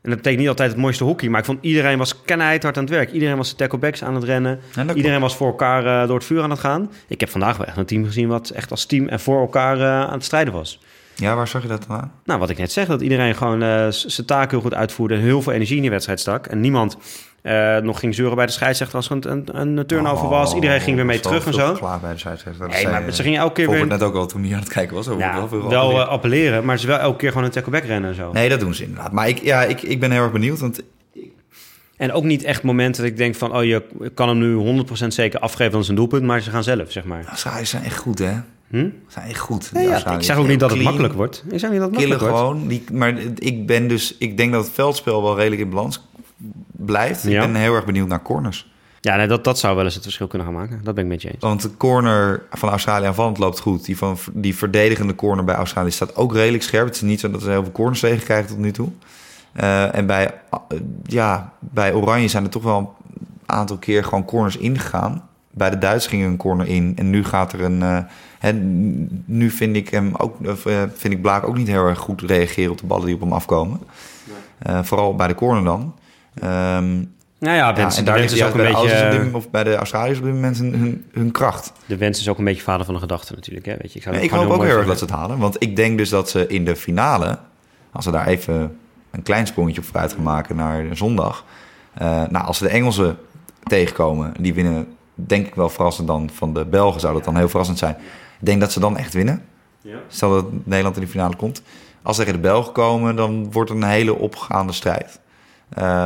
En dat betekent niet altijd het mooiste hockey, maar ik vond iedereen was kennelijk hard aan het werk. Iedereen was de tacklebacks aan het rennen. Ja, iedereen was voor elkaar door het vuur aan het gaan. Ik heb vandaag wel echt een team gezien wat echt als team en voor elkaar aan het strijden was. Ja, waar zag je dat dan aan? Nou, wat ik net zeg, dat iedereen gewoon zijn taak heel goed uitvoerde en heel veel energie in de wedstrijd stak. En niemand nog ging zeuren bij de scheidsrechter als er een turnover was. Iedereen ging weer mee terug en zo. Bij de scheidsrechter. Nee, maar ze gingen elke keer weer... net ook al toen hij aan het kijken was. Ja, wel appelleren, maar ze wel elke keer gewoon een tackleback rennen en zo. Nee, dat doen ze inderdaad. Maar ik ben heel erg benieuwd, want... En ook niet echt momenten dat ik denk van... oh, je kan hem nu 100% zeker afgeven aan zijn doelpunt... maar ze gaan zelf, zeg maar. Nou, ze zijn echt goed, hè? Ze zijn echt goed. Ja, ik zeg ook niet dat het makkelijk wordt. Ik zeg niet dat het makkelijk wordt. Killen gewoon. Maar ik denk dat het veldspel wel redelijk in balans blijft. Ja. Ik ben heel erg benieuwd naar corners. Ja, nee, dat zou wel eens het verschil kunnen gaan maken. Dat ben ik met je eens. Want de corner van Australië aanvallend loopt goed. Die verdedigende corner bij Australië staat ook redelijk scherp. Het is niet zo dat ze heel veel corners tegen krijgen tot nu toe. En bij Oranje zijn er toch wel een aantal keer gewoon corners ingegaan. Bij de Duits ging er een corner in. En nu gaat er een... nu vind ik Blaak ook niet heel erg goed reageren op de ballen die op hem afkomen. Nee. Vooral bij de corner dan. En daar is dus ook een beetje... Of bij de Australiërs op dit moment hun kracht. De wens is ook een beetje vader van de gedachte natuurlijk. Hè? Weet je, ik hoop ook heel erg dat ze het halen. Want ik denk dus dat ze in de finale... Als ze daar even een klein sprongetje op vooruit gaan maken naar zondag... als ze de Engelsen tegenkomen, die winnen... denk ik wel verrassend dan van de Belgen zou dat dan heel verrassend zijn. Ik denk dat ze dan echt winnen. Ja. Stel dat Nederland in de finale komt. Als ze tegen de Belgen komen, dan wordt het een hele opgaande strijd.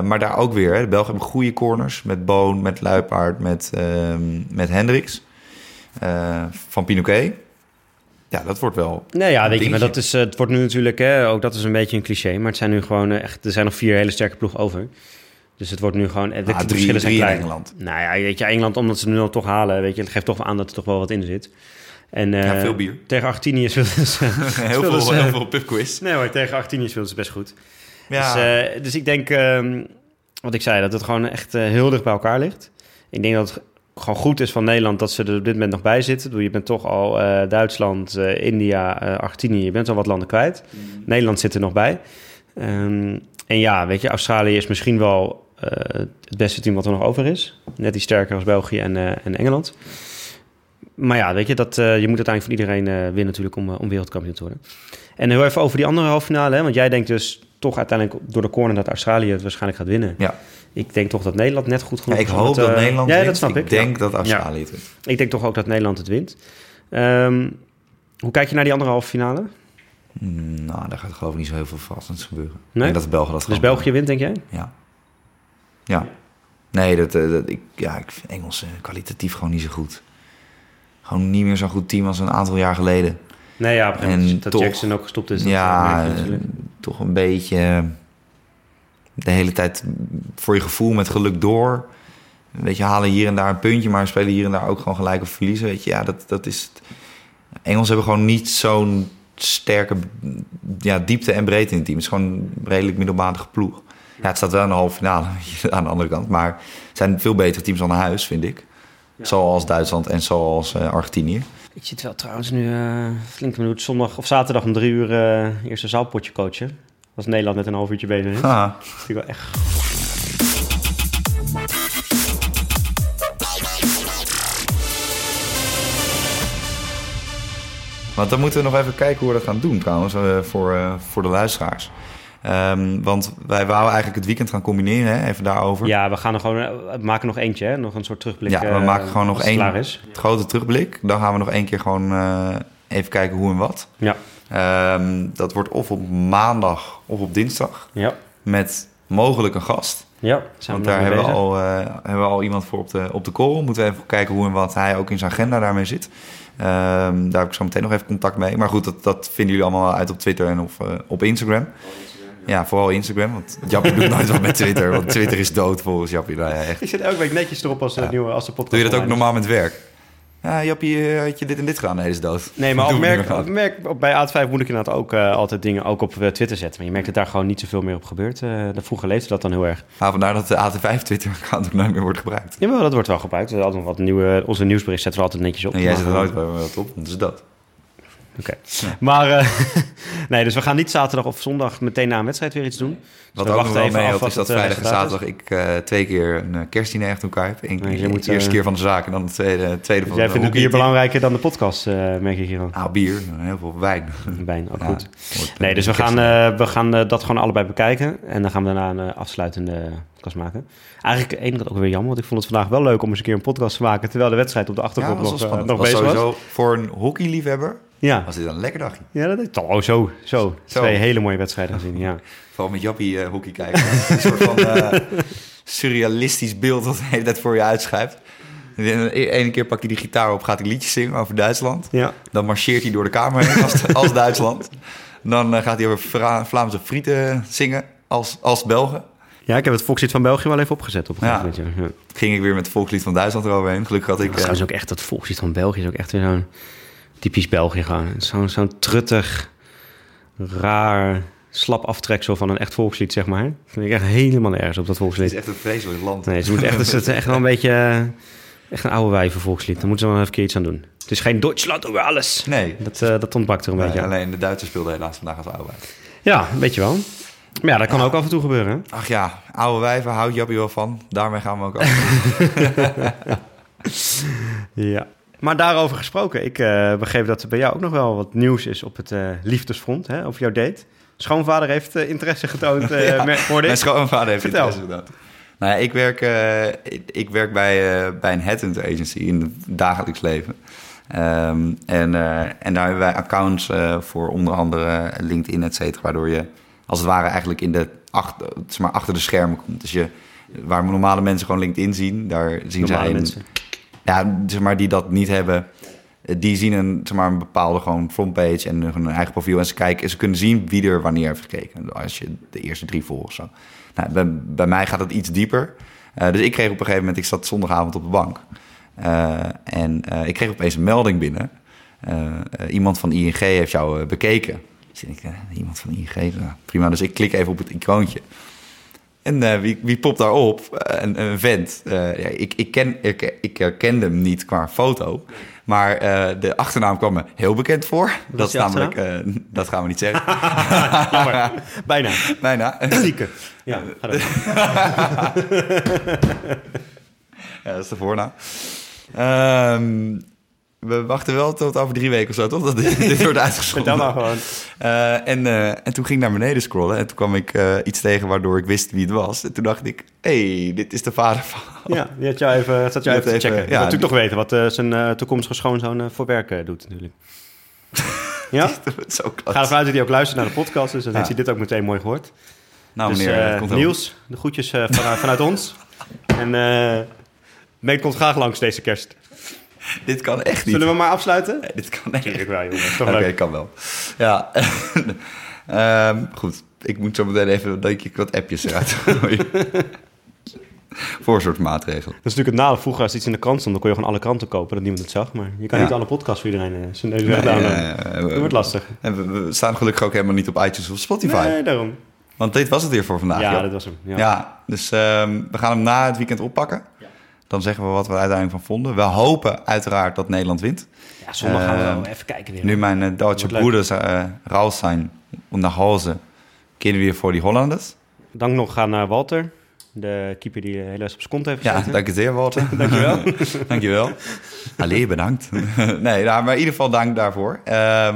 Maar daar ook weer. Hè. De Belgen hebben goede corners met Boon, met Luipaard, met Hendriks. Van Pinoké. Ja, dat wordt wel... Nee, ja, weet je, maar dat is, het wordt nu natuurlijk... Hè, ook dat is een beetje een cliché, maar het zijn nu gewoon echt... Er zijn nog 4 hele sterke ploegen over... Dus het wordt nu gewoon... de verschillen zijn klein. Engeland. Nou ja, weet je, Engeland, omdat ze het nu dan toch halen... Weet je, het geeft toch wel aan dat er toch wel wat in zit. En, veel bier. Tegen Argentinië wilden ze... heel veel pubquiz. Nee hoor, tegen Argentinië wilden ze best goed. Ja. Dus ik denk... wat ik zei, dat het gewoon echt heel dicht bij elkaar ligt. Ik denk dat het gewoon goed is van Nederland... dat ze er op dit moment nog bij zitten. Je bent toch al Duitsland, India, Argentinië... Je bent al wat landen kwijt. Mm. Nederland zit er nog bij. En ja, weet je, Australië is misschien wel... het beste team wat er nog over is. Net iets sterker als België en Engeland. Maar ja, weet je, je moet uiteindelijk van iedereen winnen natuurlijk om wereldkampioen te worden. En heel even over die andere halffinale. Hè? Want jij denkt dus toch uiteindelijk door de corner dat Australië het waarschijnlijk gaat winnen. Ja. Ik denk toch dat Nederland net goed genoeg is. Ik hoop dat Nederland wint. Ja, dat snap ik. Ik denk dat Australië het wint. Ik denk toch ook dat Nederland het wint. Hoe kijk je naar die andere halffinale? Nou, daar gaat geloof ik niet zo heel veel verrassends gebeuren. Nee? Ik denk dat de Belgen dat gaan. Dus België wint, denk jij? Ja. Ja, nee, ik vind Engels kwalitatief gewoon niet zo goed. Gewoon niet meer zo'n goed team als een aantal jaar geleden. Nee, ja, en dat toch, Jackson ook gestopt is. Ja, toch een beetje de hele tijd voor je gevoel met geluk door. Weet je, halen hier en daar een puntje, maar spelen hier en daar ook gewoon gelijk of verliezen. Weet je, ja, dat is het. Engels hebben gewoon niet zo'n sterke diepte en breedte in het team. Het is gewoon een redelijk middelmatige ploeg. Ja, het staat wel in de halve finale aan de andere kant. Maar het zijn veel betere teams dan huis, vind ik. Ja. Zoals Duitsland en zoals Argentinië. Ik zit wel trouwens nu flink minuut zondag of zaterdag om 3:00 eerst een zaalpotje coachen. Als Nederland met een half uurtje bezig is. Ah. Dat vind ik wel echt... Want dan moeten we nog even kijken hoe we dat gaan doen trouwens voor de luisteraars. Want wij wouden eigenlijk het weekend gaan combineren, hè? Even daarover. Ja, we gaan er gewoon, maken nog eentje, hè? Nog een soort terugblik. Ja, we maken gewoon nog één grote terugblik. Dan gaan we nog één keer gewoon even kijken hoe en wat. Ja. Dat wordt of op maandag of op dinsdag. Ja. Met mogelijk een gast. Ja, want daar hebben we al iemand voor op de call. Moeten we even kijken hoe en wat hij ook in zijn agenda daarmee zit. Daar heb ik zo meteen nog even contact mee. Maar goed, dat vinden jullie allemaal uit op Twitter en op Instagram. Ja, vooral Instagram, want Jappie doet nooit wat met Twitter. Want Twitter is dood volgens Jappie. Nou ja, echt. Ik zit elke week netjes erop als de podcast. Doe je dat ook normaal met werk? ja, Jappie, had je dit en dit gedaan? Nee, dat is dood. Nee, maar bij AT5 moet ik inderdaad ook altijd dingen ook op Twitter zetten. Maar je merkt dat daar gewoon niet zoveel meer op gebeurt. Vroeger leefde dat dan heel erg. Ja, vandaar dat de AT5 Twitter-account ook nooit meer wordt gebruikt. Ja, maar dat wordt wel gebruikt. We altijd wat nieuwe, onze nieuwsbericht zetten we altijd netjes op. En jij zet er nooit bij me wat op, dus dat. Oké. Ja. Maar nee, dus we gaan niet zaterdag of zondag meteen na een wedstrijd weer iets doen. Wat ook nog wel meehelpt is dat vrijdag en zaterdag ik 2 keer een kerstdiner achter elkaar heb. De eerste keer van de zaak en dan de tweede van de zaak. Jij vindt het bier belangrijker dan de podcast, merk ik hier al. Nou, bier, heel veel wijn, ook goed. Nee, dus we gaan dat gewoon allebei bekijken. En dan gaan we daarna een afsluitende podcast maken. Eigenlijk één kant ook weer jammer, want ik vond het vandaag wel leuk om eens een keer een podcast te maken terwijl de wedstrijd op de achtergrond nog bezig was. Sowieso voor een hockeyliefhebber. Ja. Was dit een lekker dagje? Ja, dat is toch. Oh, zo. 2 hele mooie wedstrijden gezien, ja. Vooral met Jappie hockey kijken. Een soort van surrealistisch beeld dat hij dat voor je uitschuift. De ene keer pakt hij de gitaar op, gaat hij liedjes zingen over Duitsland. Ja. Dan marcheert hij door de kamer heen als Duitsland. Dan gaat hij over Vlaamse frieten zingen als Belgen. Ja, ik heb het volkslied van België wel even opgezet op een gegeven moment. Ja. Ging ik weer met het volkslied van Duitsland eroverheen. Gelukkig had ik... Trouwens ook echt dat volkslied van België is ook echt weer zo'n... Typisch België gaan. Zo'n truttig, raar, slap aftreksel van een echt volkslied, zeg maar. Dat vind ik echt helemaal nergens op, dat volkslied. Het is echt een vreselijk land. Nee, het is echt wel een beetje... Echt een oude wijven volkslied. Daar moeten ze wel even iets aan doen. Het is geen Duitsland over alles. Nee. Dat ontbakt er een beetje aan. Alleen de Duitsers speelden helaas vandaag als oude wijven. Ja, weet je wel. Maar ja, dat kan ook af en toe gebeuren. Hè? Ach ja, oude wijven, houdt Jappie wel van. Daarmee gaan we ook af. Ja. Maar daarover gesproken, ik begreep dat er bij jou ook nog wel wat nieuws is op het liefdesfront, hè, over jouw date. Schoonvader heeft interesse getoond, mijn schoonvader heeft interesse getoond. Nou ja, ik werk bij een headhunt agency in het dagelijks leven. En daar hebben wij accounts voor onder andere LinkedIn, et cetera, waardoor je als het ware eigenlijk achter de schermen komt. Dus waar normale mensen gewoon LinkedIn zien, daar zien zij mensen. Ja, zeg maar, die dat niet hebben, die zien een bepaalde gewoon frontpage en hun eigen profiel. En ze kijken en ze kunnen zien wie er wanneer heeft gekeken. Als je de eerste 3 volgt of zo. Nou, bij mij gaat het iets dieper. Dus ik kreeg op een gegeven moment, ik zat zondagavond op de bank. En ik kreeg opeens een melding binnen. Iemand van ING heeft jou bekeken. Dus ik denk, iemand van ING? Nou, prima, dus ik klik even op het icoontje. En wie popt daarop? Een vent. Ik herkende hem niet qua foto. Maar de achternaam kwam me heel bekend voor. Dat is namelijk... dat gaan we niet zeggen. Jammer. Bijna. Zieke. Ja, ga door. Ja, dat is de voornaam. We wachten wel tot over 3 weken of zo, toch? Dat dit wordt uitgeschonden. Dan maar gewoon. En toen ging ik naar beneden scrollen. En toen kwam ik iets tegen waardoor ik wist wie het was. En toen dacht ik, hey, dit is de vader van... Ja, die had jou even te checken. Je moet natuurlijk toch weten wat zijn toekomstige schoonzoon voor werk doet natuurlijk. Ja? Zo ga ervan uit dat hij ook luistert naar de podcast. Dus dan heeft hij dit ook meteen mooi gehoord. Nou, dus, meneer, Niels, de groetjes vanuit ons. En Meek komt graag langs deze kerst. Dit kan echt niet. Zullen we maar afsluiten? Nee, dit kan echt. Oké, kan wel. Ja. Goed, ik moet zo meteen even, denk ik, wat appjes eruit gooien. Voor een soort maatregel. Dat is natuurlijk het nadeel. Vroeger als iets in de krant stond, dan kon je gewoon alle kranten kopen, dat niemand het zag. Maar je kan niet alle podcasts voor iedereen zijn neus downloaden. Dat wordt lastig. En we staan gelukkig ook helemaal niet op iTunes of Spotify. Nee, daarom. Want dit was het weer voor vandaag. Ja, dat was hem. Ja, dus we gaan hem na het weekend oppakken. Dan zeggen we wat we uiteindelijk van vonden. We hopen uiteraard dat Nederland wint. Ja, zondag gaan we wel even kijken weer. Nu mijn Duitse broeders raus zijn om naar huis, kunnen we voor die Hollanders. Dank nog aan Walter, de keeper die helaas op zijn kont heeft gezeten. Ja, dank je zeer, Walter. Dankjewel. Allee, bedankt. Nee, nou, maar in ieder geval dank daarvoor.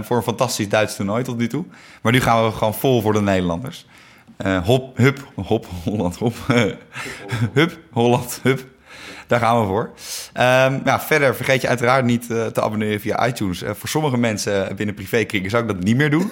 Voor een fantastisch Duits toernooi tot nu toe. Maar nu gaan we gewoon vol voor de Nederlanders. Hup, Holland, hup. Daar gaan we voor. Verder vergeet je uiteraard niet te abonneren via iTunes. Voor sommige mensen binnen privékringen zou ik dat niet meer doen.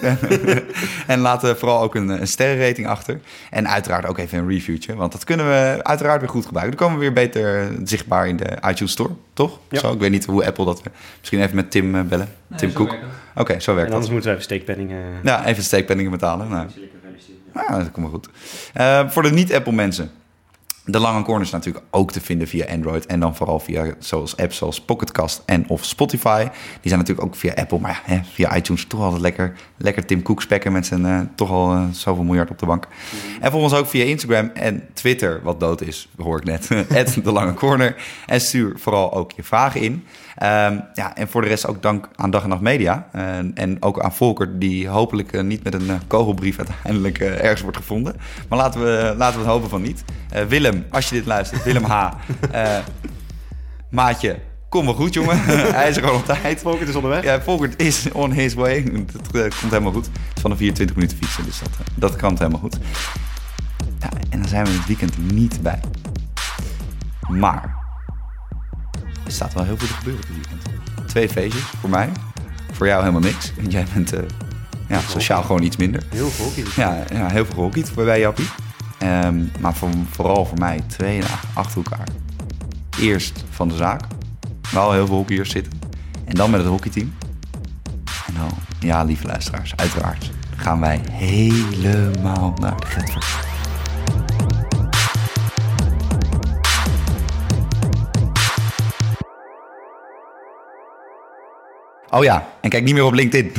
En laat vooral ook een sterrenrating achter. En uiteraard ook even een reviewtje. Want dat kunnen we uiteraard weer goed gebruiken. Dan komen we weer beter zichtbaar in de iTunes Store, toch? Ja. Zo, ik weet niet hoe Apple dat... Misschien even met Tim bellen. Nee, Tim Cook. Oké, zo werkt dat. En anders moeten we even steekpenningen... Ja, even steekpenningen betalen. Nou, dat komt maar goed. Voor de niet-Apple mensen... De lange corner is natuurlijk ook te vinden via Android en dan vooral via apps zoals Pocketcast en of Spotify. Die zijn natuurlijk ook via Apple, maar ja, via iTunes toch altijd lekker Tim Cook spekken met zijn toch al zoveel miljard op de bank. Mm-hmm. En volg ons ook via Instagram en Twitter, wat dood is, hoor ik net, @delangecorner. En stuur vooral ook je vragen in. Ja, en voor de rest ook dank aan Dag en Nacht Media en ook aan Volkert, die hopelijk niet met een kogelbrief uiteindelijk ergens wordt gevonden. Maar laten we het hopen van niet. Willem, als je dit luistert, Willem H. Maatje, kom wel goed, jongen. Hij is er gewoon op tijd. Volkert is onderweg. Ja, Volkert is on his way. Dat komt helemaal goed. Het is van de 24 minuten fietsen, dus dat kan het helemaal goed. Ja, en dan zijn we in het weekend niet bij. Maar er staat wel heel veel te gebeuren dit weekend. 2 feestjes, voor mij. Voor jou helemaal niks. En jij bent sociaal gewoon iets minder. Heel veel hockey. Ja, heel veel hockey bij Jappie. Maar vooral voor mij 2 achter elkaar. Eerst van de zaak. Wel heel veel hockeyers zitten. En dan met het hockeyteam. En dan, ja, lieve luisteraars, uiteraard gaan wij helemaal naar de Gentver. Oh ja, en kijk niet meer op LinkedIn.